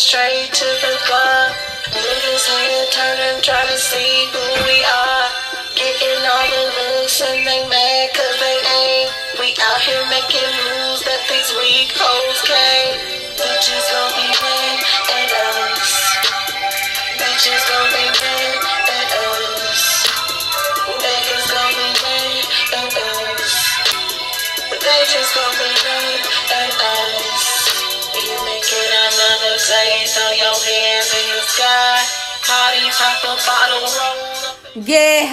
straight to the club. Niggas here turning, try to see who we are. Getting all the looks and they mad cause they ain't. We out here making moves that these weak hoes can't. Bitches gon' be mad at us. Bitches gon' be mad at us. Niggas gon' be mad at us. They just gon' be mad at us. You make it another place, on your hands in the sky. Party pop a bottle roll. Yeah,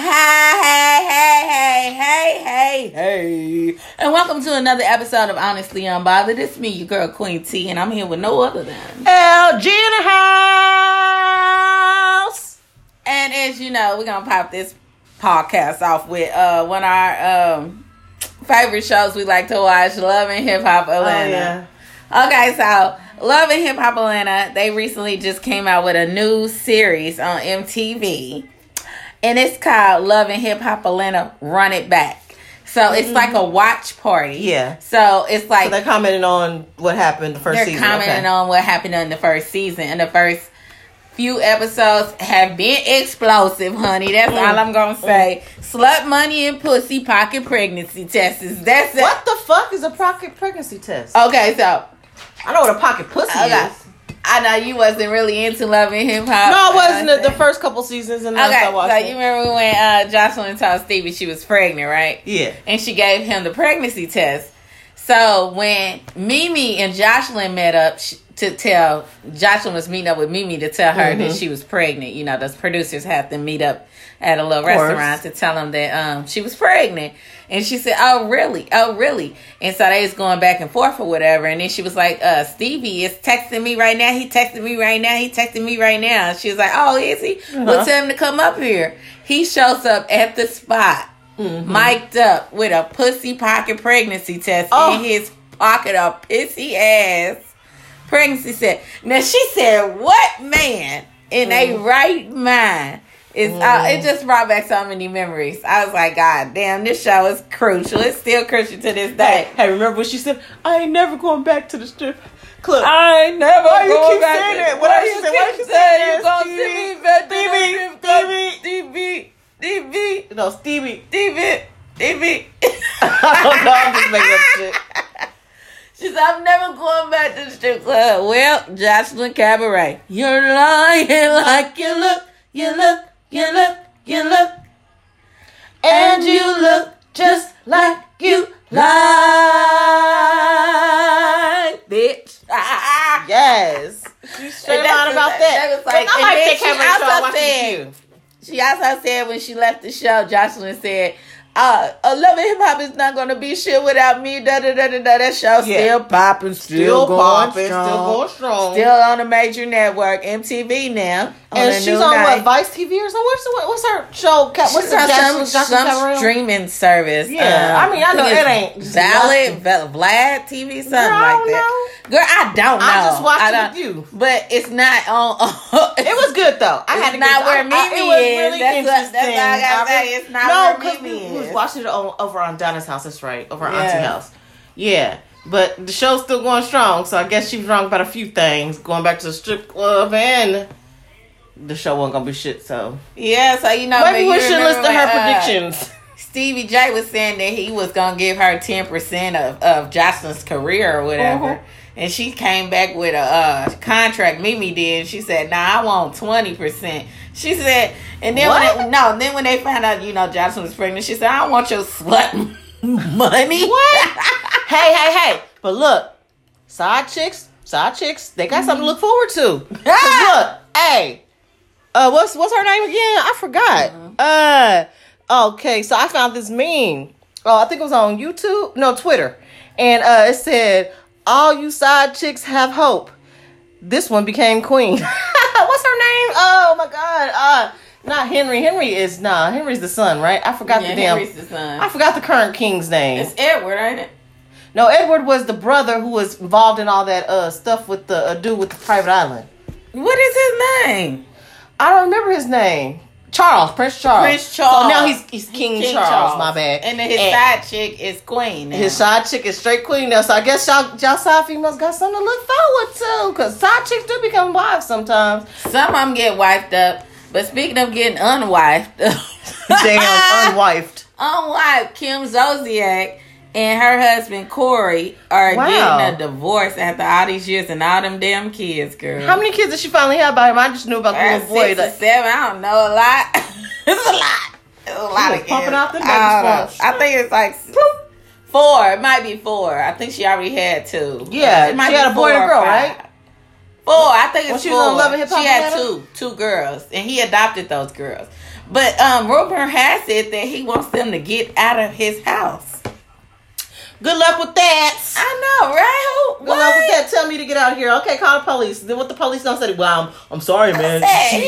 hey, and welcome to another episode of Honestly Unbothered. It's me, your girl Queen T, and I'm here with no other than L. Gina House. And as you know, we're gonna pop this podcast off with one of our favorite shows we like to watch, Love and Hip Hop Atlanta. Oh, yeah. Okay, so Love and Hip Hop Atlanta, they recently just came out with a new series on MTV. And it's called Love and Hip Hop Atlanta, Run It Back. So it's like a watch party. Yeah. So it's like... So they're commenting on what happened the first season. They're commenting on what happened in the first season. And the first few episodes have been explosive, honey. That's all I'm going to say. Slut money and pussy pocket pregnancy tests. That's it. What the fuck is a pocket pregnancy test? Okay, so... I know what a pocket pussy is. I know you wasn't really into Love and Hip Hop. No, I wasn't the first couple seasons. And okay, I watched so you remember when Jocelyn told Stevie she was pregnant, right? Yeah. And she gave him the pregnancy test. So when Mimi and Jocelyn met up to tell... Jocelyn was meeting up with Mimi to tell her that she was pregnant. You know, those producers have to meet up at a little restaurant to tell them that she was pregnant. And she said, oh really, and so they was going back and forth or whatever, and then she was like, Stevie is texting me right now, he texted me right now. She was like, oh, is he? Well, tell him to come up here. He shows up at the spot, mic'd up with a pussy pocket pregnancy test in his pocket, a pissy ass pregnancy test. Now she said, what man in a right mind? It just brought back so many memories. I was like, God damn, this show is crucial. It's still crucial to this day. Hey, remember when she said, I ain't never going back to the strip club. I ain't never going back to the strip club. Why you keep saying that? Stevie. I don't know, I'm just making up shit. She said, I'm never going back to the strip club. Well, Jocelyn Cabaret, you're lying like you look, you look, and you look just like you lie, bitch. Yes. You straight on about that. She also said when she left the show, Jocelyn said, Love and Hip Hop is not going to be shit without me. That show still popping, still going strong. Still on a major network, MTV now. And she's on what, Vice TV or something? What's her show? What's her some streaming service. Yeah, I mean, I know it ain't valid, Vlad TV, something like that. Girl, I don't know. I just watched it with you. But it's not on... It was good, though. I had to not where Mimi is. That's what I got to say. It's not where Mimi is. Watching it over on Donna's house. That's right, over on Auntie's house. Yeah, but the show's still going strong, so I guess she was wrong about a few things. Going back to the strip club, and the show wasn't gonna be shit. So yeah, so you know, maybe we should listen to her predictions. Stevie J was saying that he was gonna give her 10% of Jocelyn's career or whatever, and she came back with a contract. Mimi did. She said, "Nah, I want 20%." She said, and then when they found out, you know, Jocelyn was pregnant, she said, I don't want your slut money. What? hey. But look, side chicks, they got something to look forward to. Look, hey, what's her name again? I forgot. Okay, so I found this meme. Oh, I think it was on YouTube. No, Twitter. And it said, all you side chicks have hope. This one became queen. What's her name? Oh my God! Not Henry. Henry's the son, right? I forgot Henry's the son. I forgot the current king's name. It's Edward, ain't it? No, Edward was the brother who was involved in all that stuff with the dude with the private island. What is his name? I don't remember his name. Charles, Prince Charles. Prince Charles. So now he's King Charles, my bad. And then his side chick is Queen now. His side chick is straight Queen now. So I guess y'all side females got something to look forward to. Because side chicks do become wives sometimes. Some of them get wifed up. But speaking of getting unwifed. Damn, unwifed. Unwifed. Kim Zolciak and her husband, Corey, are getting a divorce after all these years and all them damn kids, girl. How many kids did she finally have by him? I just knew about the little boy. 6 or 7. I don't know. A lot. It's a lot of kids. Pumping out them babies. I think it's like 4. It might be 4. I think she already had 2. Yeah. It might she had a boy and a girl, right? 4. I think it's 4. Love and Hip Hop Atlanta? She had 2 girls. And he adopted those girls. But Rupert has said that he wants them to get out of his house. Good luck with that. I know, right? Good luck with that. Tell me to get out of here. Okay, call the police. Then what the police don't say? Well, I'm sorry, man.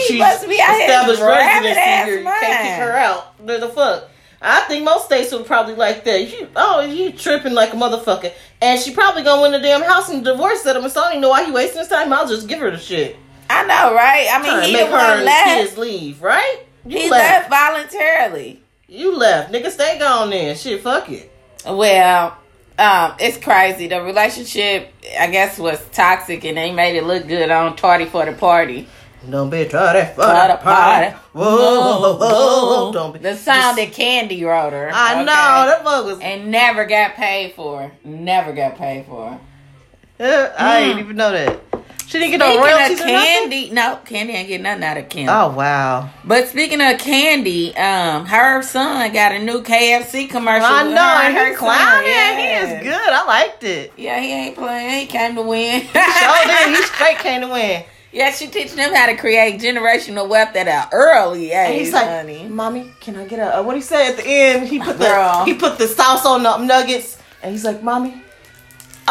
She must be out established residency here. You can't kick her out. What the fuck? I think most states would probably like that. You tripping like a motherfucker. And she probably gonna win the damn house and divorce settlement. So I don't even know why he wasting his time. I'll just give her the shit. I know, right? I mean, he didn't want to let kids leave, right? He left voluntarily. You left, nigga. Stay gone then. Shit, fuck it. Well. It's crazy. The relationship, I guess, was toxic, and they made it look good on Tardy for the Party. Don't be tardy for the party. Whoa, whoa, whoa, whoa. Don't be. The sound that Candy wrote her. I know. That fuck was. And never got paid for. I didn't even know that. She didn't get no royalties. Candy, no, Candy ain't getting nothing out of Kim. Oh wow! But speaking of Candy, her son got a new KFC commercial. I know, and her clown, he is good. I liked it. Yeah, he ain't playing. He came to win. He straight came to win. Yeah, she teaching him how to create generational wealth at an early age. And he's like, honey. "Mommy, can I get a?" What he said at the end? He put the sauce on the nuggets, and he's like, "Mommy."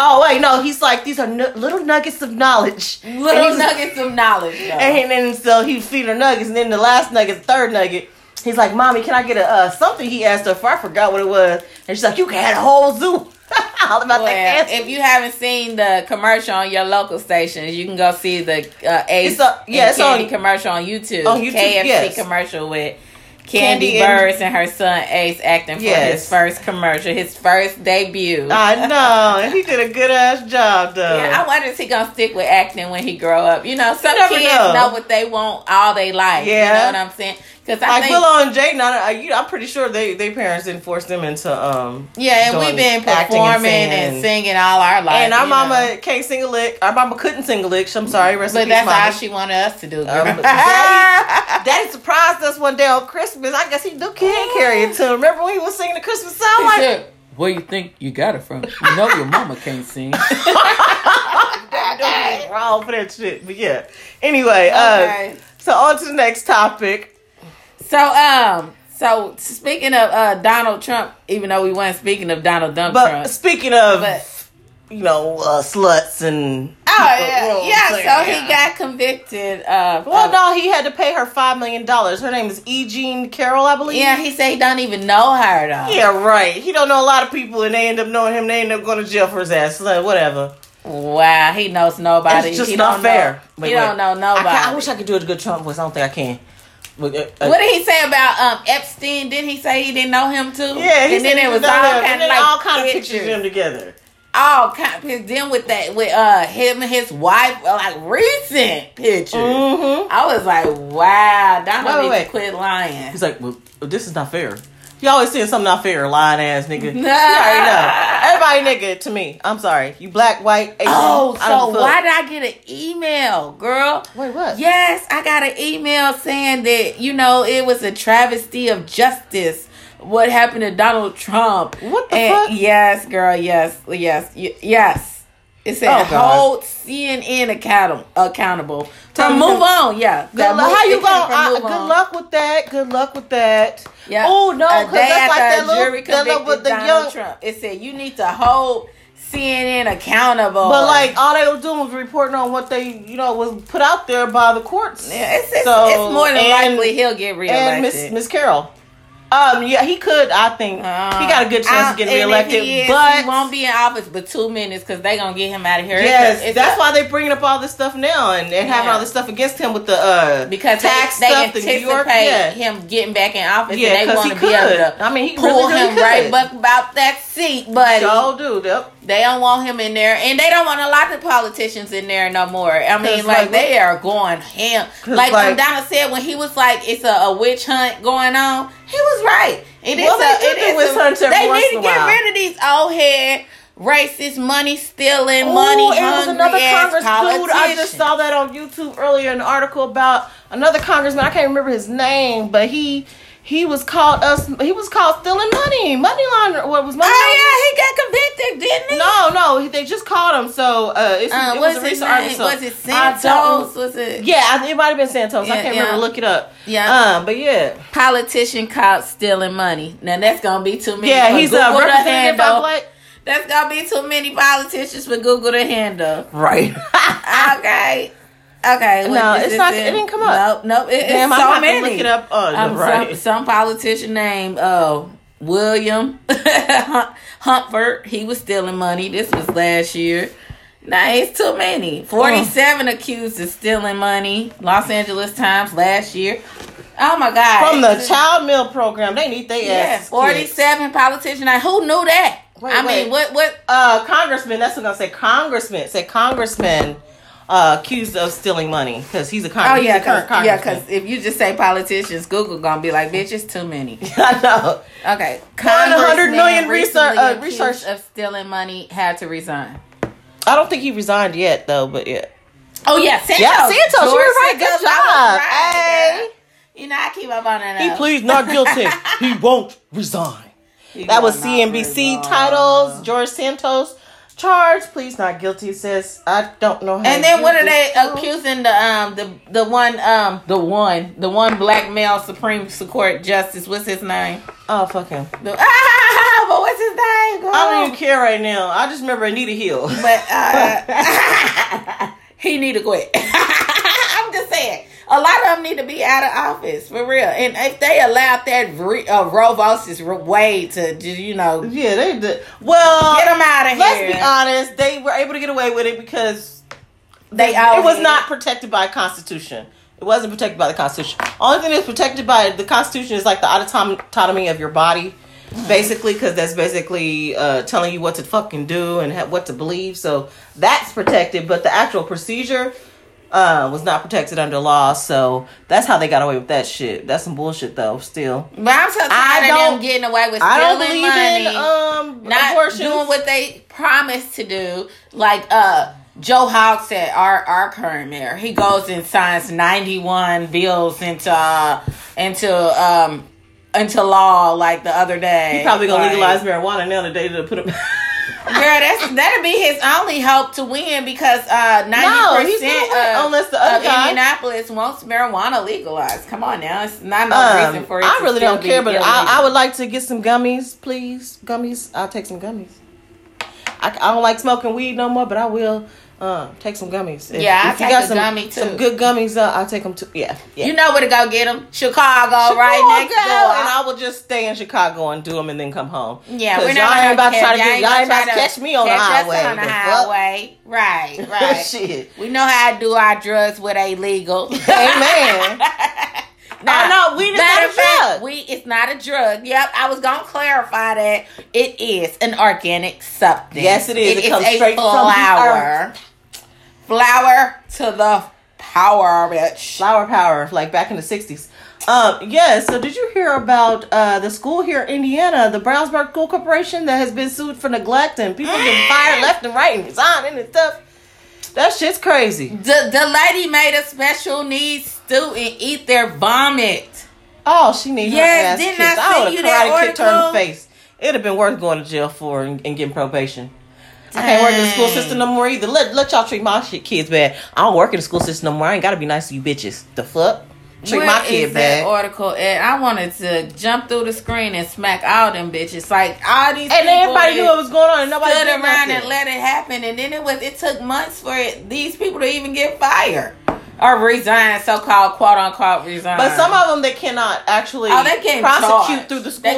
Oh, wait, no, he's like, these are little nuggets of knowledge. Though. And then so he feed her nuggets, and then the last nugget, third nugget, he's like, Mommy, can I get a something he asked her for? I forgot what it was. And she's like, you can have a whole zoo. All about that answer. If you haven't seen the commercial on your local stations, you can go see the Ace Candy commercial on YouTube. On YouTube, KFC commercial with Candy Burris and her son Ace acting for his first commercial, his first debut. I know, and he did a good ass job though. Yeah, I wonder if he gonna stick with acting when he grow up. You know, some kids know what they want all they life. Yeah. You know what I'm saying? Because I think Willow and Jayden, I'm pretty sure their parents didn't force them into and we've been performing and singing all our life. And our mama can't sing a lick. Our mama couldn't sing a lick. I'm sorry, rest in peace, mama. But that's all she wanted us to do. Daddy surprised us one day on Christmas. I guess he can carry it too. Remember when he was singing the Christmas song? He said, where you think you got it from? You know your mama can't sing. Dad, don't be wrong for that shit. But yeah. Anyway, so on to the next topic. So speaking of Donald Trump, even though we weren't speaking of Trump. Speaking of, sluts and... So he got convicted of... Well, he had to pay her $5 million. Her name is E. Jean Carroll, I believe. Yeah, he said he don't even know her, though. Yeah, right. He don't know a lot of people, and they end up knowing him. They end up going to jail for his ass. So, like, whatever. Wow, he knows nobody. It's just not fair. He don't know nobody. I wish I could do a good Trump voice. I don't think I can. What did he say about Epstein? Didn't he say he didn't know him too? Yeah, he and then it was all kind of pictures of them together. All kind of, then with him and his wife, like recent pictures. Mm-hmm. I was like, wow, Donald needs to quit lying. He's like, well, this is not fair. You always saying something not fair, lying ass nigga. Nah. You already know. Everybody nigga to me. I'm sorry. You black, white, Asian. Oh, so why did I get an email, girl? Wait, what? Yes, I got an email saying that, it was a travesty of justice. What happened to Donald Trump? What the fuck? Yes, girl. Yes. It said, hold CNN accountable. Move on. Yeah. Good luck. How you going? Good luck with that. Yeah. Oh, no. Because that's like that jury convicted with Donald Trump. It said, you need to hold CNN accountable. But, all they were doing was reporting on what they, was put out there by the courts. Yeah, it's more than likely he'll get reelected. And Miss Carroll. Yeah, he could. I think he got a good chance of getting reelected, but he won't be in office but 2 minutes because they gonna get him out of here. Yes, that's why they bringing up all this stuff now and having all this stuff against him with the because tax stuff. They anticipate him getting back in office. Yeah, and they want to be able to. I mean, he pull really him could. Right back about that seat, buddy. So do they don't want him in there, and they don't want a lot of politicians in there no more. I mean, like they are going ham. Like Donald said when he was like, it's a witch hunt going on. He was right. They need to get rid of these old head racist, money stealing, money hungry ass politicians. I just saw that on YouTube earlier, an article about another congressman. I can't remember his name, but he was caught stealing money laundering. What was money? Oh yeah, he got convicted, didn't he? No, they just caught him. So it was a recent article. Was it Santos? Was it? Yeah, it might have been Santos. Yeah, I can't remember. Look it up. Yeah, but yeah, politician caught stealing money. Now that's gonna be too many. Yeah, he's a representative. That's gonna be too many politicians for Google the handle. Right. Okay. Okay. No, it's not. It didn't come up. Nope. Damn, it's so many. Look it up. Right. Some politician named William Humphrey. He was stealing money. This was last year. Now it's too many. 47 accused of stealing money. Los Angeles Times last year. Oh my God! From the child meal program, they need their ass. 47 politicians. Now, who knew that? Wait. What? Congressman. That's what I'm gonna say. Congressman. Accused of stealing money because he's a congressman. Oh yeah, because if you just say politicians, Google gonna be like, bitch, it's too many. I know. Okay, 100 million research of stealing money had to resign. I don't think he resigned yet though, but yeah. Oh yeah, Santos. Yeah, Santos. You were right. Good job. Right, hey, I keep up on that. He pleads not guilty. He won't resign. That was CNBC titles. George Santos. Charged, please not guilty, says I don't know how. And then what are they accusing the one black male Supreme Court Justice? What's his name? Oh, fuck him. But what's his name? Go I don't even care right now. I just remember Anita Hill. But he need to quit. I'm just saying. A lot of them need to be out of office, for real. And if they allowed that Roe versus Wade to, you know... Yeah, they did. Well... Get them out of here. Let's be honest. They were able to get away with it because... It was not protected by the Constitution. It wasn't protected by the Constitution. Only thing that's protected by the Constitution is like the autonomy of your body, basically, because that's basically telling you what to fucking do and what to believe. So that's protected, but the actual procedure... was not protected under law, so that's how they got away with that shit. That's some bullshit, though. Still, but I'm talking about them getting away with stealing money, not abortions. Doing what they promised to do. Like Joe Hogg said, our current mayor, he goes and signs 91 bills into law like the other day. He's probably gonna legalize marijuana now. The day to put him. Girl, that'll be his only hope to win because 90% of Indianapolis wants marijuana legalized. Come on now. It's not no reason for it. I really don't care, but I would like to get some gummies, please. Gummies. I'll take some gummies. I don't like smoking weed no more, but I will take some gummies. If you got some good gummies, I'll take them too. Yeah. You know where to go get them. Chicago, right next door. And I will just stay in Chicago and do them and then come home. Yeah, we're not about to try to get y'all about to catch me on the highway. On the highway. Right. Shit. We know how to do our drugs where they legal. Amen. No, weed is not a drug. Weed is not a drug. Yep, I was going to clarify that. It is an organic substance. Yes, it is. It comes straight from the earth. Flower to the power, bitch. Flower power, like back in the 60s. So did you hear about the school here in Indiana, the Brownsburg School Corporation, that has been sued for neglect and people getting fired left and right and resigning and stuff? That shit's crazy. The lady made a special needs student eat their vomit. Oh, she needs her ass kissed. I would have karate kicked her in the face. It would have been worth going to jail for and getting probation. I can't work in the school system no more either. Let y'all treat my shit kids bad. I don't work in the school system no more. I ain't gotta be nice to you bitches. The fuck? Treat my kid bad. Article, and I wanted to jump through the screen and smack all them bitches. Like all these people, everybody knew what was going on and nobody stood around and let it happen. And then it took months for these people to even get fired. Or resign, so-called, quote-unquote, resign. But some of them, they cannot actually prosecute through the school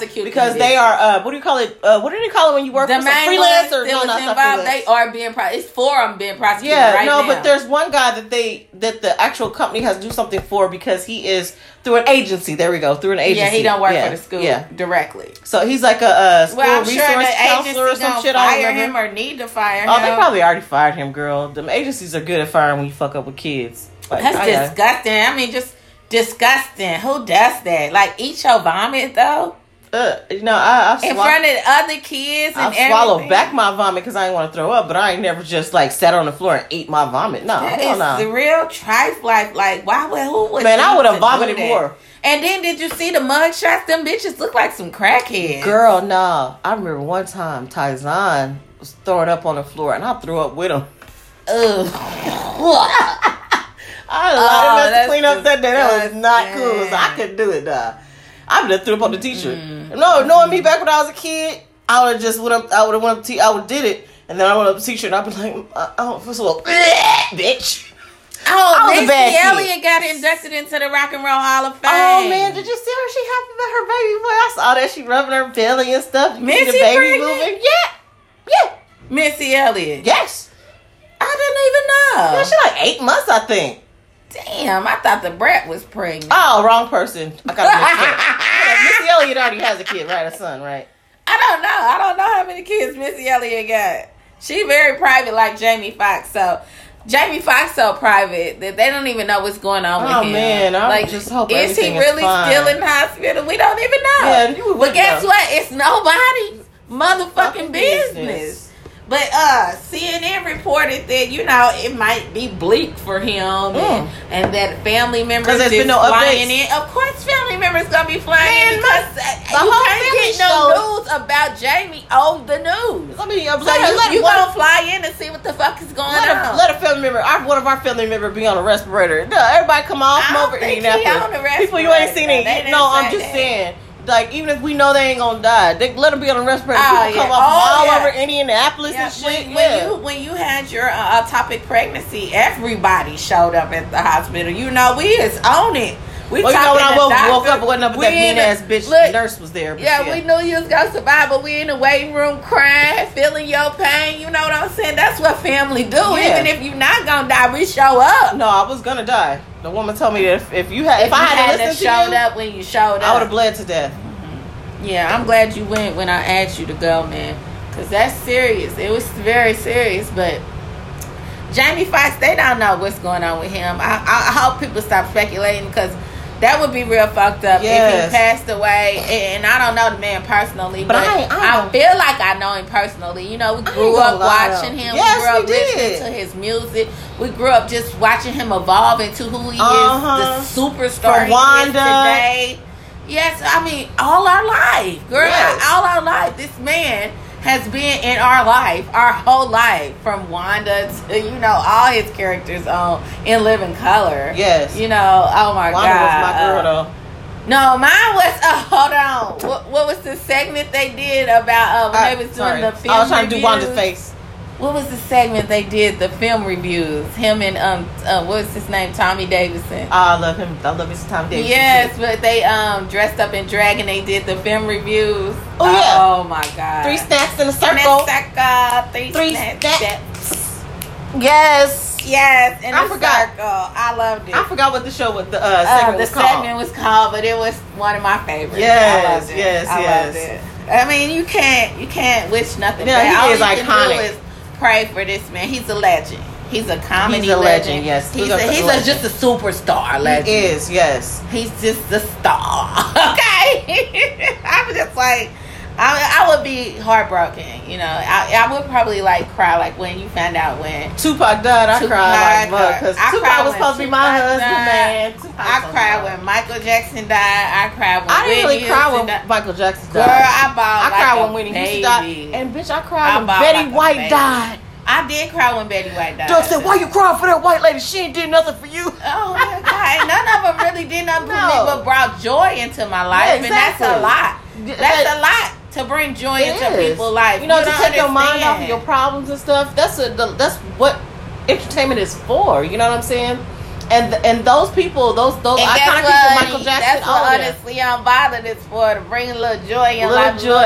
system because they are, what do you call it? What do they call it when you work for some freelance or no, not freelance? They are being prosecuted. It's for them being prosecuted right now. Yeah, no, but there's one guy that the actual company has to do something for because he is through an agency. There we go, through an agency. Yeah, he don't work for the school directly. So he's like a school resource counselor or some shit. I don't remember. Or need to fire him. Oh, they probably already fired him, girl. Them agencies are good at firing when you fuck up with kids. Like, that's disgusting. I mean, just disgusting. Who does that? Like, eat your vomit though. You know, I've in front of other kids. And I swallow back my vomit because I ain't want to throw up, but I ain't never just like sat on the floor and ate my vomit. No, it's the real trife life. Like, why would who would? Man, I would have vomited more. And then did you see the mug shots? Them bitches look like some crackheads. Girl, no. I remember one time Tyson was throwing up on the floor, and I threw up with him. Ugh. I allowed him to clean up that day. That was not cool. So I couldn't do it, nah. I would have threw up on the teacher. No, knowing me back when I was a kid, I would have just went up. I would have went up to. I would did it, and then I went up to the teacher, and I'd be like, I don't feel so bitch. Oh, Missy Elliott got inducted into the Rock and Roll Hall of Fame. Oh man, did you see her? She happy about her baby boy. I saw that she rubbing her belly and stuff. Missy the baby moving. Yeah. Missy Elliott. Yes. I didn't even know. Yeah, she like 8 months, I think. Damn, I thought the brat was pregnant. Oh, wrong person. I got a mixed up. Missy Elliott already has a kid, right? A son, right? I don't know how many kids Missy Elliott got. She very private, like Jamie Foxx. So Jamie Foxx so private that they don't even know what's going on with him. Oh man, I like, just hope is he really still in the hospital? We don't even know. Yeah, but guess what? It's nobody's motherfucking business. But CNN reported that, you know, it might be bleak for him and that family members is flying in. Of course family members going to be flying in because you can't get no news about Jamie on the news. I mean, you going to fly in and see what the fuck is going on. Let a family member, one of our family members be on a respirator. No, everybody come on, come over and eat after. People you ain't seen it. No, I'm just saying. Like, even if we know they ain't gonna die, they let them be on the respirator. People come all over Indianapolis and shit. When you had your ectopic pregnancy, everybody showed up at the hospital. You know, we is on it. We when I woke up, it wasn't up with that mean ass bitch. The nurse was there. Yeah, we knew you was gonna survive, but we in the waiting room crying, feeling your pain. You know what I'm saying? That's what family do. Yeah. Even if you not gonna die, we show up. No, I was gonna die. The woman told me that if I hadn't showed up when you showed up, I would have bled to death. Mm-hmm. Yeah, I'm glad you went when I asked you to go, man. Cause that's serious. It was very serious, but Jamie Foxx, they don't know what's going on with him. I hope people stop speculating because that would be real fucked up if he passed away. And I don't know the man personally, but I feel like I know him personally. You know, we grew up watching him. Yes, we grew up listening to his music. We grew up just watching him evolve into who he is, the superstar he is today. Yes, I mean, all our life, girl. Yes. All our life, this man has been in our life, our whole life, from Wanda to, you know, all his characters on in Living Color. Yes. You know, oh my God. Wanda was my girl, though. No, mine was, hold on. What was the segment they did about, when they was doing the film reviews? I was trying to do Wanda's face. What was the segment they did, the film reviews? Him and, what was his name? Tommy Davidson. Oh, I love him. I love Mr. Tommy Davidson. Yes, but they dressed up in drag and they did the film reviews. Oh, yeah. Oh, my God. Three snacks in a circle. Three snacks. Yes. And I forgot. Circle. I loved it. I forgot what the show was. The segment was called. The segment was called, but it was one of my favorites. Yes, I loved it. I mean, you can't wish nothing. Yeah, he is iconic. Pray for this man. He's a legend. He's a comedy legend. Yes, he's just a superstar legend. He is, yes. He's just the star. Okay. I'm just like, I would be heartbroken. You know, I would probably like cry like when you found out when Tupac died. I cried like because Tupac was supposed to be my husband, man. I cried when Michael Jackson died. I cried when Michael Jackson died. Girl, I bawled. I cried when Whitney Houston died. And bitch, I cried when Betty White died. I did cry when Betty White died. Doug said, "Why you crying for that white lady? She ain't did nothing for you." Oh my God! None of them really did nothing for me, but brought joy into my life, and that's a lot. That's a lot. To bring joy into people's life. You know, to take your mind off of your problems and stuff. That's what entertainment is for. You know what I'm saying? And those people, those iconic people, Michael Jackson. That's what Honestly Unbothered is for, to bring a little joy in life, a little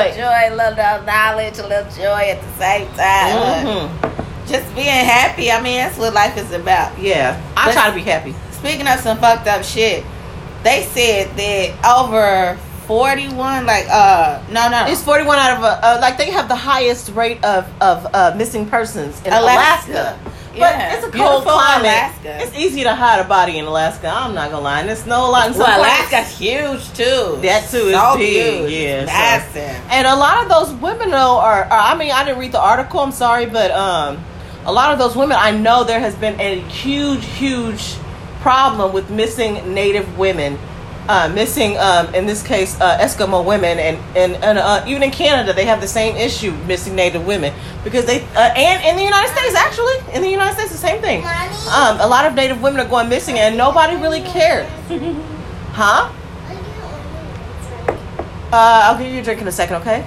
knowledge, a little joy at the same time. Mm-hmm. Just being happy. I mean, that's what life is about. Yeah, I try to be happy. Speaking of some fucked up shit, they said that over 41, like it's 41 out of like they have the highest rate of missing persons in Alaska. Yeah. But it's a cold climate. Alaska. It's easy to hide a body in Alaska. I'm not gonna lie. And there's snow a lot in some places. Alaska's huge too. That too is so big. Huge. Yeah, massive. And a lot of those women though are I mean, I didn't read the article. I'm sorry, but a lot of those women, I know there has been a huge problem with missing Native women, in this case Eskimo women, and even in Canada they have the same issue missing Native women because they and in the United States the same thing. A lot of Native women are going missing and nobody really cares. Huh? I'll give you a drink in a second, okay?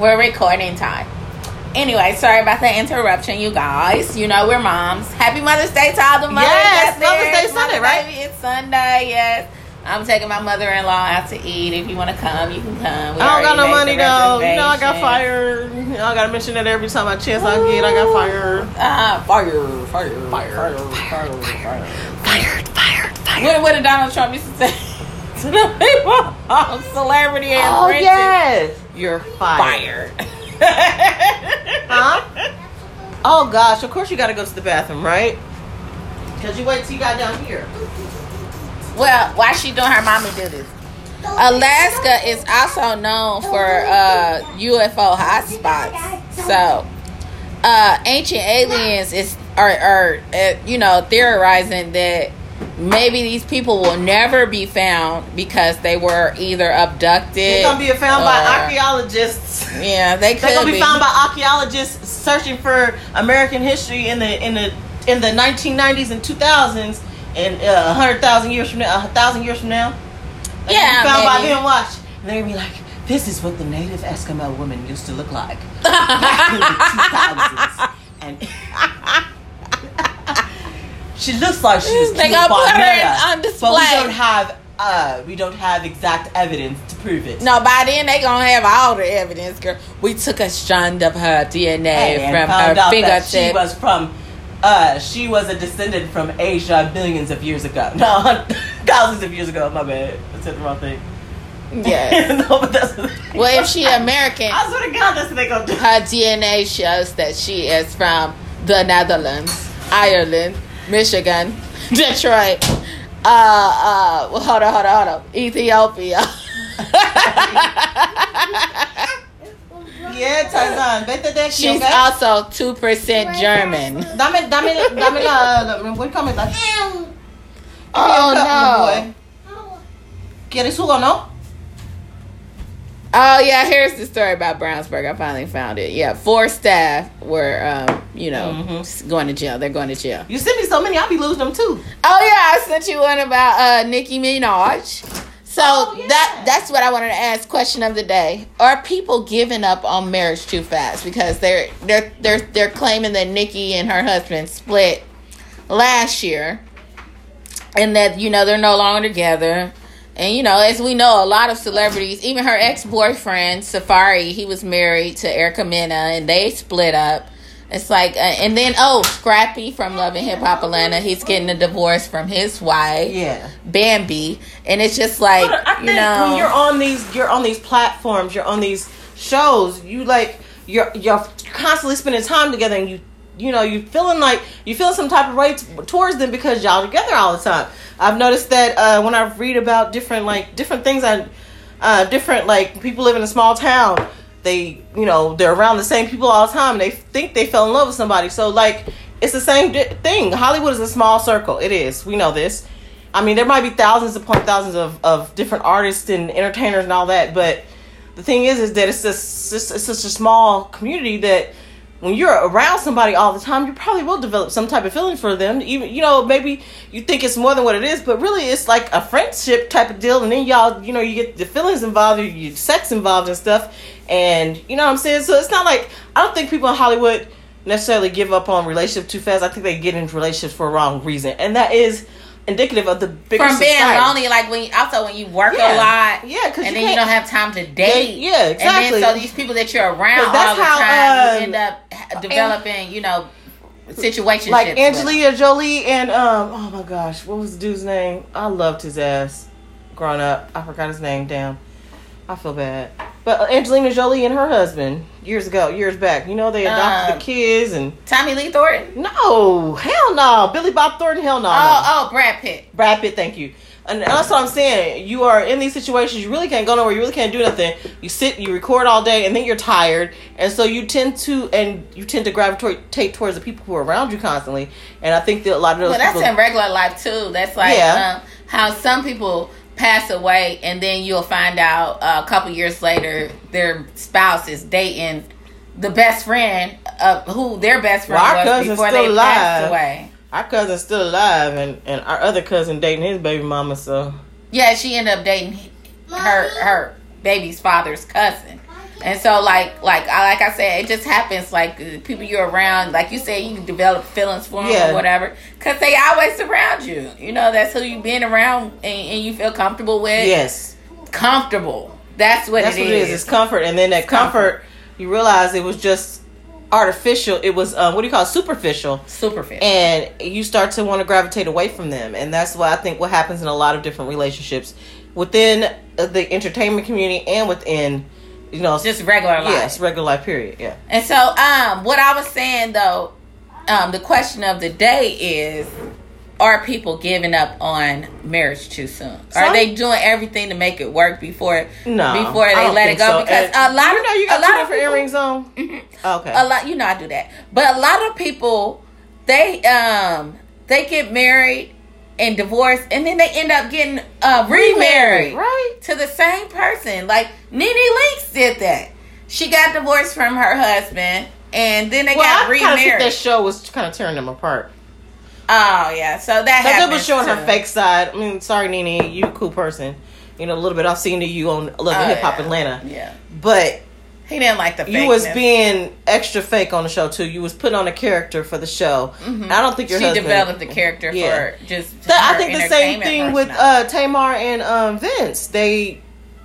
We're recording time. Anyway, sorry about the interruption, you guys. You know we're moms. Happy Mother's Day to all the mothers. Yes, Mother's Day Sunday, right? It's Sunday, yes. I'm taking my mother-in-law out to eat. If you want to come, you can come. I don't got no money though. You know I got fired. I gotta mention that every time I chance I get. I got fired. Fired. What did Donald Trump used to say to the people? Celebrity and friends. Yes, you're fired. Huh? Oh gosh, of course you gotta go to the bathroom, right? Because you wait till you got down here. Well, why she doing her mommy do this? Alaska is also known for UFO hotspots. So ancient aliens are theorizing that maybe these people will never be found because they were either abducted. They're gonna be found by archaeologists. Yeah, they could. They're gonna be found by archaeologists searching for American history in the 1990s and 2000s, and 100,000 years from now, 1,000 years from now. Yeah, found by them. Watch, and they're gonna be like, "This is what the native Eskimo woman used to look like back in the 2000s." She looks like she was killed by Meta, on display. But we don't have exact evidence to prove it. No, by then they gonna have all the evidence, girl. We took a strand of her DNA from her fingertip. She was a descendant from Asia billions of years ago. No, thousands of years ago. My bad. I said the wrong thing. Yeah. No, but that's what they if she American, I swear to God, that's what they gonna do. Her DNA shows that she is from the Netherlands, Ireland, Michigan, Detroit, hold on, Ethiopia. Yeah, Tarzan. She's also 2% German. Dame what come back. Oh no. ¿Quieres jugo, no? Oh yeah, here's the story about Brownsburg. I finally found it. Yeah, 4 staff were, going to jail. They're going to jail. You sent me so many, I'll be losing them too. Oh yeah, I sent you one about Nicki Minaj. So that's what I wanted to ask. Question of the day: are people giving up on marriage too fast because they're claiming that Nicki and her husband split last year, and that they're no longer together? And, as we know, a lot of celebrities, even her ex-boyfriend, Safaree, he was married to Erica Mena, and they split up. It's like, and then, Scrappy from Love and Hip Hop Atlanta, he's getting a divorce from his wife, Bambi. And it's just like, when you're on these platforms, you're on these shows, you're constantly spending time together, and you feel some type of way towards them because y'all together all the time. I've noticed that when I read about different things, like people live in a small town, they they're around the same people all the time. And they think they fell in love with somebody. So it's the same thing. Hollywood is a small circle. It is. We know this. I mean, there might be thousands upon thousands of different artists and entertainers and all that, but the thing is that it's such a small community that when you're around somebody all the time, you probably will develop some type of feeling for them. Even, maybe you think it's more than what it is, but really it's like a friendship type of deal. And then y'all, you get the feelings involved, you get sex involved and stuff. And, you know what I'm saying? So it's not like, I don't think people in Hollywood necessarily give up on relationships too fast. I think they get into relationships for a wrong reason, and that is indicative of the bigger from being society. Lonely, like when you, also when you work a lot, because and then you don't have time to date, exactly. And then so these people that you're around all the time, you end up developing, you know, situations like Angelina Jolie and oh my gosh, what was the dude's name? I loved his ass growing up. I forgot his name. Damn, I feel bad. But Angelina Jolie and her husband years back, you know, they adopted the kids and Tommy Lee Thornton. No, hell no, Billy Bob Thornton. Hell no. Oh, Brad Pitt. Thank you. And that's what I'm saying. You are in these situations. You really can't go nowhere. You really can't do nothing. You sit, you record all day, and then you're tired, and so you tend to gravitate towards the people who are around you constantly. And I think that a lot of those. Well, that's people, in regular life too. That's like how some people pass away, and then you'll find out a couple years later their spouse is dating the best friend of who their best friend was before they passed away. Our cousin's still alive, and our other cousin dating his baby mama. So yeah, she ended up dating her baby's father's cousin, and so like I said, it just happens. Like people you're around, like you said, you can develop feelings for them or whatever, because they always surround you. You know, that's who you've been around, and you feel comfortable with. Yes, comfortable. That's what it is. It's comfort, and then that comfort, you realize it was just artificial. It was superficial, and you start to want to gravitate away from them. And that's why I think what happens in a lot of different relationships within the entertainment community and within, you know, just regular life. Yes, regular life period. Yeah. And so what I was saying though, the question of the day is, are people giving up on marriage too soon? Are they doing everything to make it work before they let it go? So. Because a lot of you know you got two different earrings on. Mm-hmm. Okay, a lot, you know, I do that, but a lot of people they get married and divorced, and then they end up getting remarried, right, to the same person. Like Nene Leakes did that. She got divorced from her husband, and then they got remarried. I think that show was kind of tearing them apart. Oh yeah, so that happens. So they were showing her fake side. I mean, sorry, Nene, you a cool person. You know, a little bit. I've seen you on Love and Hip Hop Atlanta. Yeah, but he didn't like the fakeness. You was being extra fake on the show too. You was putting on a character for the show. Mm-hmm. I don't think she developed the character for just. I think the same thing with Tamar and Vince. They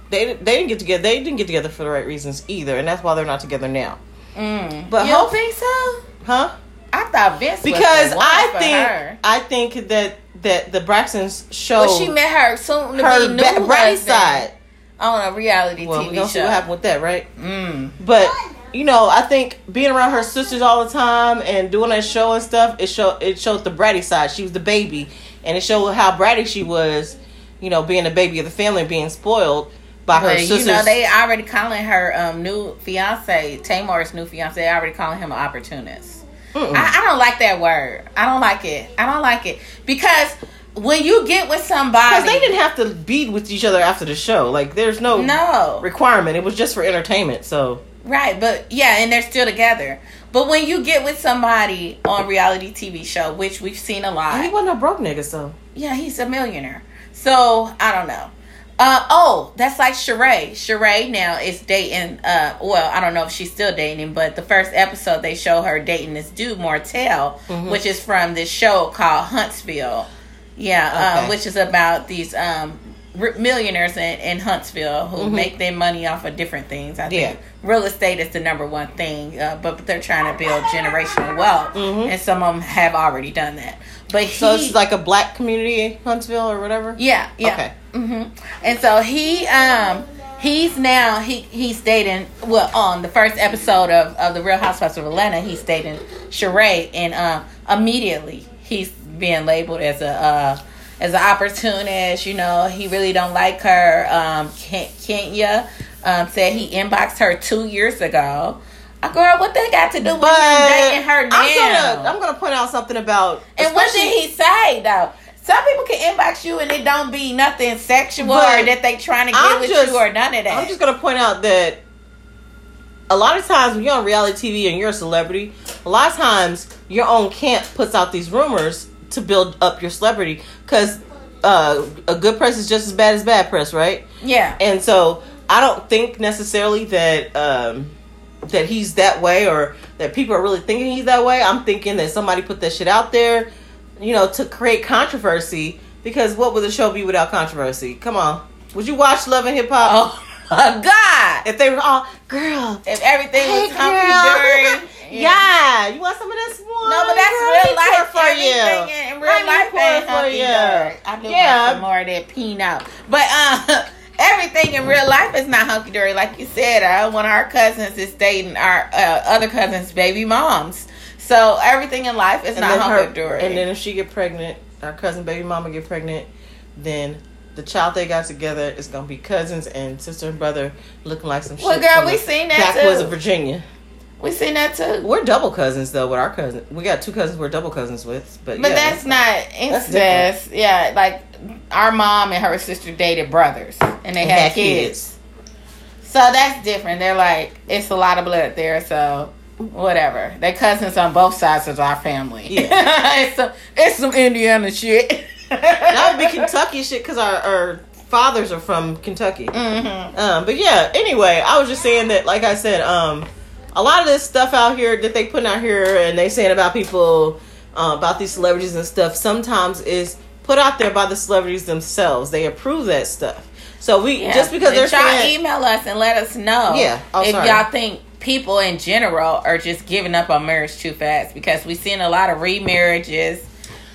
didn't get together. They didn't get together for the right reasons either, and that's why they're not together now. Mm. But you don't think so? Huh? I thought Vince was the one for her. I think that the Braxtons showed. Well, she met her soon to be new bright side on a reality TV show. See what happened with that, right? Mm. But you know, I think being around her sisters all the time and doing that show and stuff, it showed the bratty side. She was the baby, and it showed how bratty she was. You know, being the baby of the family, and being spoiled by her sisters. You know, they already calling her new fiance, Tamar's new fiance. They already calling him an opportunist. I don't like that word. I don't like it because when you get with somebody, because they didn't have to be with each other after the show. Like there's no requirement. It was just for entertainment. So right, but yeah, and they're still together. But when you get with somebody on reality TV show, which we've seen a lot, and he wasn't a broke nigga, so yeah, he's a millionaire. So I don't know. That's like Sheree. Sheree now is dating, I don't know if she's still dating, but the first episode they show her dating this dude, Martell, mm-hmm. which is from this show called Huntsville. Yeah, okay. Which is about these millionaires in Huntsville who mm-hmm. make their money off of different things. I think real estate is the number one thing, but they're trying to build generational wealth, mm-hmm. and some of them have already done that. But so it's like a black community in Huntsville or whatever? Yeah, yeah. Okay. Mm-hmm. And so he's dating, on the first episode of The Real Housewives of Atlanta, he's dating Sheree, and immediately he's being labeled as an opportunist. You know, he really don't like her. Kenya said he inboxed her 2 years ago. Girl, what they got to do with him dating her now? I'm gonna point out something about. And what did he say though? Some people can inbox you and it don't be nothing sexual or that they trying to get with you or none of that. I'm just gonna point out that a lot of times when you're on reality TV and you're a celebrity, a lot of times your own camp puts out these rumors to build up your celebrity because a good press is just as bad as bad press, right? Yeah. And so I don't think necessarily that that he's that way, or that people are really thinking he's that way. I'm thinking that somebody put that shit out there, you know, to create controversy, because what would the show be without controversy? Come on. Would you watch Love and Hip Hop? Oh my God. If they were all, girl, if everything was hunky dory. Yeah, you want some of this one? No, but that's real life for you. In real life, for you. I do want some more of that peanut. But everything in real life is not hunky dory, like you said. One of our cousins is dating our other cousin's baby moms, so everything in life is not hunky dory. And then if she get pregnant, our cousin baby mama get pregnant, then the child they got together is gonna be cousins and sister and brother looking like some. Well, shit, girl, we seen that too. Backwards of Virginia. We seen that too. We're double cousins though with our cousin. We got two cousins we're double cousins with, but yeah, that's not incest. Yeah, like our mom and her sister dated brothers and they had kids. So that's different. They're like, it's a lot of blood there, so whatever. They're cousins on both sides of our family. Yeah, it's some Indiana shit. That would be Kentucky shit because our fathers are from Kentucky. Mm-hmm. But yeah, anyway, I was just saying that, like I said, a lot of this stuff out here that they putting out here and they saying about people, about these celebrities and stuff, sometimes is put out there by the celebrities themselves. They approve that stuff. So we just because they're saying, y'all email us and let us know y'all think people in general are just giving up on marriage too fast, because we've seen a lot of remarriages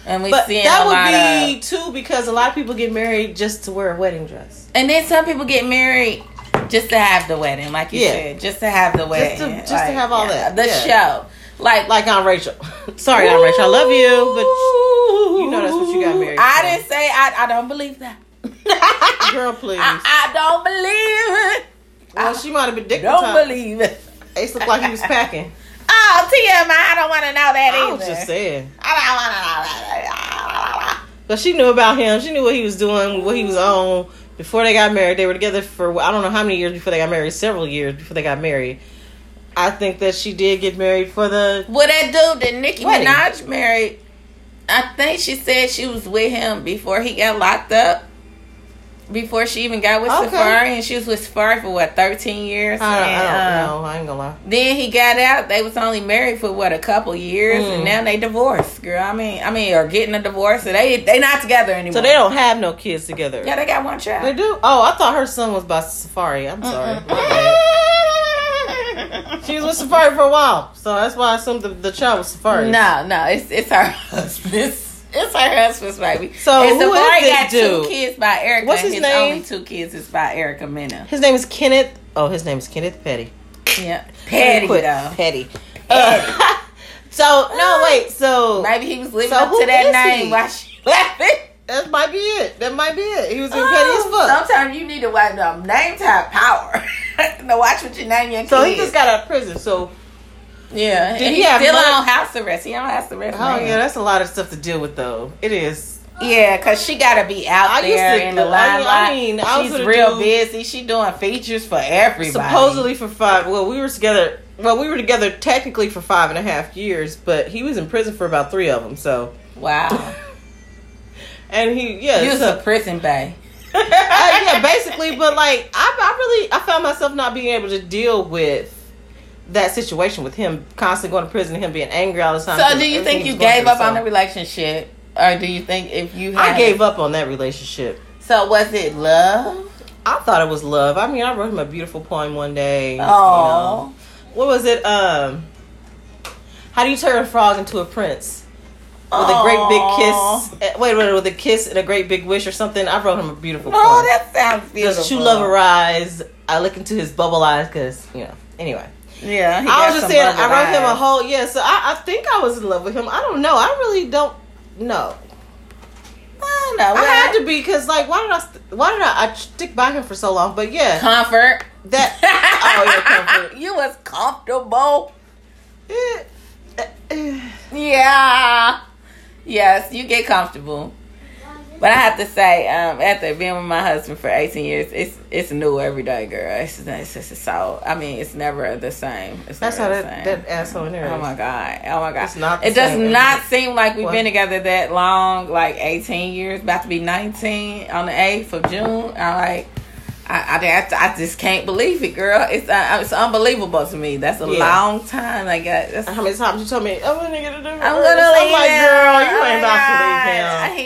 and we've seen a lot of... too, because a lot of people get married just to wear a wedding dress. And then some people get married just to have the wedding, like you said. Just to have the wedding. Just to have all that. The show. Like Aunt Rachel. Sorry, Aunt Rachel. I love you, but you know that's what you got married for. Didn't say I don't believe that. Girl, please. I don't believe it. Well, she might have been dick. Don't believe it. Ace looked like he was packing. Oh, TMI. I don't want to know that either. I was just saying. I don't want to know that. But she knew about him. She knew what he was doing, what he was on. Before they got married, they were together for, I don't know how many years before they got married, several years before they got married. I think that she did get married for the... Well, that dude that Nicki Minaj married, I think she said she was with him before he got locked up. Before she even got with Safaree, and she was with Safaree for, 13 years? I don't know. I ain't gonna lie. Then he got out. They was only married for, a couple years, and now they divorced, girl. I mean, or getting a divorce, so they not together anymore. So they don't have no kids together. Yeah, they got one child. They do? Oh, I thought her son was by Safaree. I'm sorry. She was with Safaree for a while, so that's why I assumed the child was Safaree. No, it's her husband's. It's her husband's baby. So and who is this dude? Two kids by Erica. What's his name? Only two kids is by Erica Mena. His name is Kenneth. Oh, his name is Kenneth Petty. Yeah, Petty though. Petty. So maybe he was living up to that name while she left it. That might be it. He was being petty as fuck. Sometimes you need to watch name type power. No, watch what you name your kids. So he just got out of prison. So. Yeah, and he's still on house arrest. He on house arrest. Oh, man. Yeah, that's a lot of stuff to deal with, though. It is. Yeah, because she got to be out there in the limelight. I she's real busy. She doing features for everybody. Supposedly for five. Well, we were together technically for 5.5 years, but he was in prison for about 3 of them, so. Wow. And he was a prison bae. Yeah, basically, but, I found myself not being able to deal with that situation with him constantly going to prison and him being angry all the time. So do you think you gave up on the relationship? Or do you think if you had... I gave up on that relationship. So was it love? I thought it was love. I mean, I wrote him a beautiful poem one day. Oh. You know. What was it? How do you turn a frog into a prince? With a great big kiss. Wait, with a kiss and a great big wish or something. I wrote him a beautiful poem. Oh, that sounds beautiful. Does true love arise? I look into his bubble eyes because, anyway. Yeah, I was just saying, I wrote him a whole... Yeah, so I think I was in love with him. I don't know. I really don't know. I don't know. I had to be, because, why did I stick by him for so long? But, yeah. Comfort. Comfort. You was comfortable. Yeah. Yes, you get comfortable. But I have to say, after being with my husband for 18 years, it's new every day, girl. It's so. I mean, it's never the same. That's how that asshole in there is. Oh my god. It's not. It does not seem like we've been together that long. 18 years, about to be 19 on the 8th of June. I just can't believe it, girl. It's unbelievable to me. That's a long time. I got. That's, how many times you told me, oh, I'm gonna leave him. I'm like, girl, you ain't about to leave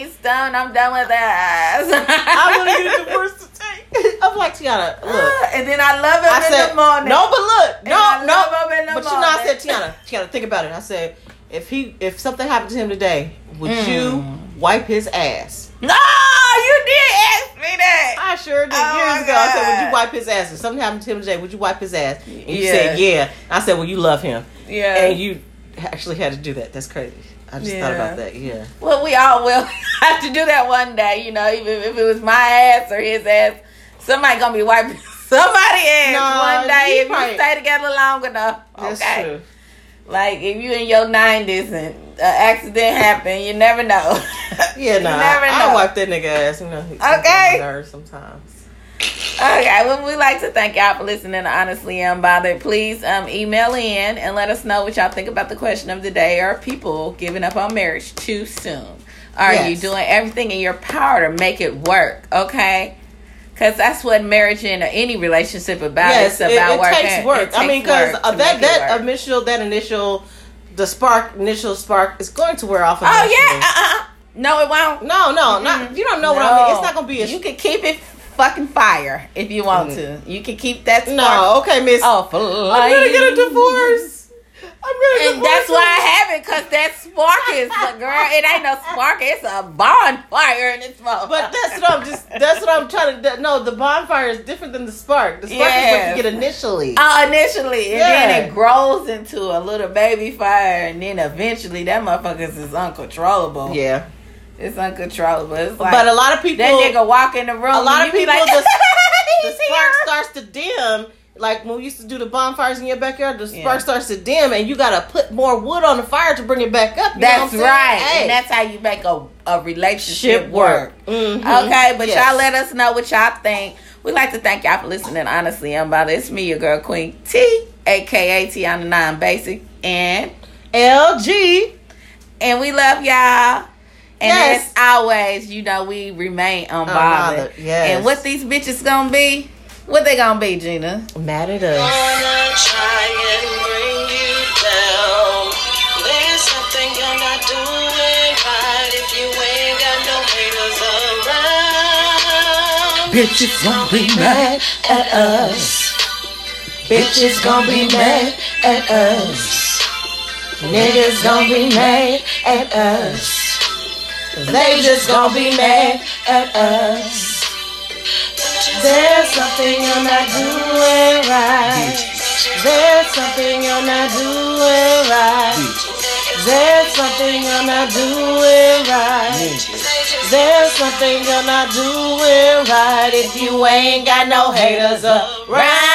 him. He's done. I'm done with that. I'm gonna get the first to take. I'm like, Tiana, look. And then I love him in the morning. No, but look, no. But you know, I said, Tiana, think about it. I said, if something happened to him today, would you wipe his ass? No, you did ask me that. I sure did years ago. God. I said, would you wipe his ass? If something happened to him today, would you wipe his ass? And you said, yeah. I said, well, you love him. Yeah. And you actually had to do that. That's crazy. I just thought about that. Yeah. Well, we all will have to do that one day, you know, even if it was my ass or his ass. Somebody going to be wiping somebody's ass one day if you stay together long enough. That's true. Like, if you in your 90s and an accident happened, you never know. Yeah, no. I wipe that nigga ass, you know. Okay. Sometimes. Okay, well, we like to thank y'all for listening to Honestly Unbothered. Please email in and let us know what y'all think about the question of the day. Are people giving up on marriage too soon? Are you doing everything in your power to make it work? Okay. Because that's what marriage and any relationship about. Yes, it's about work. It takes work. I mean, because the initial spark is going to wear off. Eventually. Oh, yeah. No, it won't. No. Mm-hmm. Not, you don't know what I mean. It's not going to be a... You can keep it fucking fire if you want to. You can keep that spark. No, okay, miss. Oh, I'm going to get a divorce. And that's why I have it, because that spark is, girl, it ain't no spark, it's a bonfire in this motherfucker. But that's what I'm trying to, the bonfire is different than the spark. The spark is what you get initially. And then it grows into a little baby fire, and then eventually that motherfucker is uncontrollable. Yeah. It's uncontrollable. It's like, but a lot of people. That nigga walk in the room. A lot of people, like, the spark starts to dim. Like when we used to do the bonfires in your backyard, the spark starts to dim, and you gotta put more wood on the fire to bring it back up. That's right, and that's how you make a relationship work. Mm-hmm. Okay, but y'all let us know what y'all think. We like to thank y'all for listening. Honestly, I'm about it. It's me, your girl Queen T, aka Tiana 9 Basic, and LG, and we love y'all. And as always, you know we remain unbothered. And what these bitches gonna be? What they gonna be, Gina? Mad at us. Gonna try and bring you down. There's something you're not doing right if you ain't got no haters around. Bitches gonna be mad at us. Bitches gonna be mad at us. Niggas gonna be mad at us. They just gonna be mad at us. There's something you're not doing right. There's something you're not doing right. There's something you're not doing right. There's something you're not doing right if you ain't got no haters around.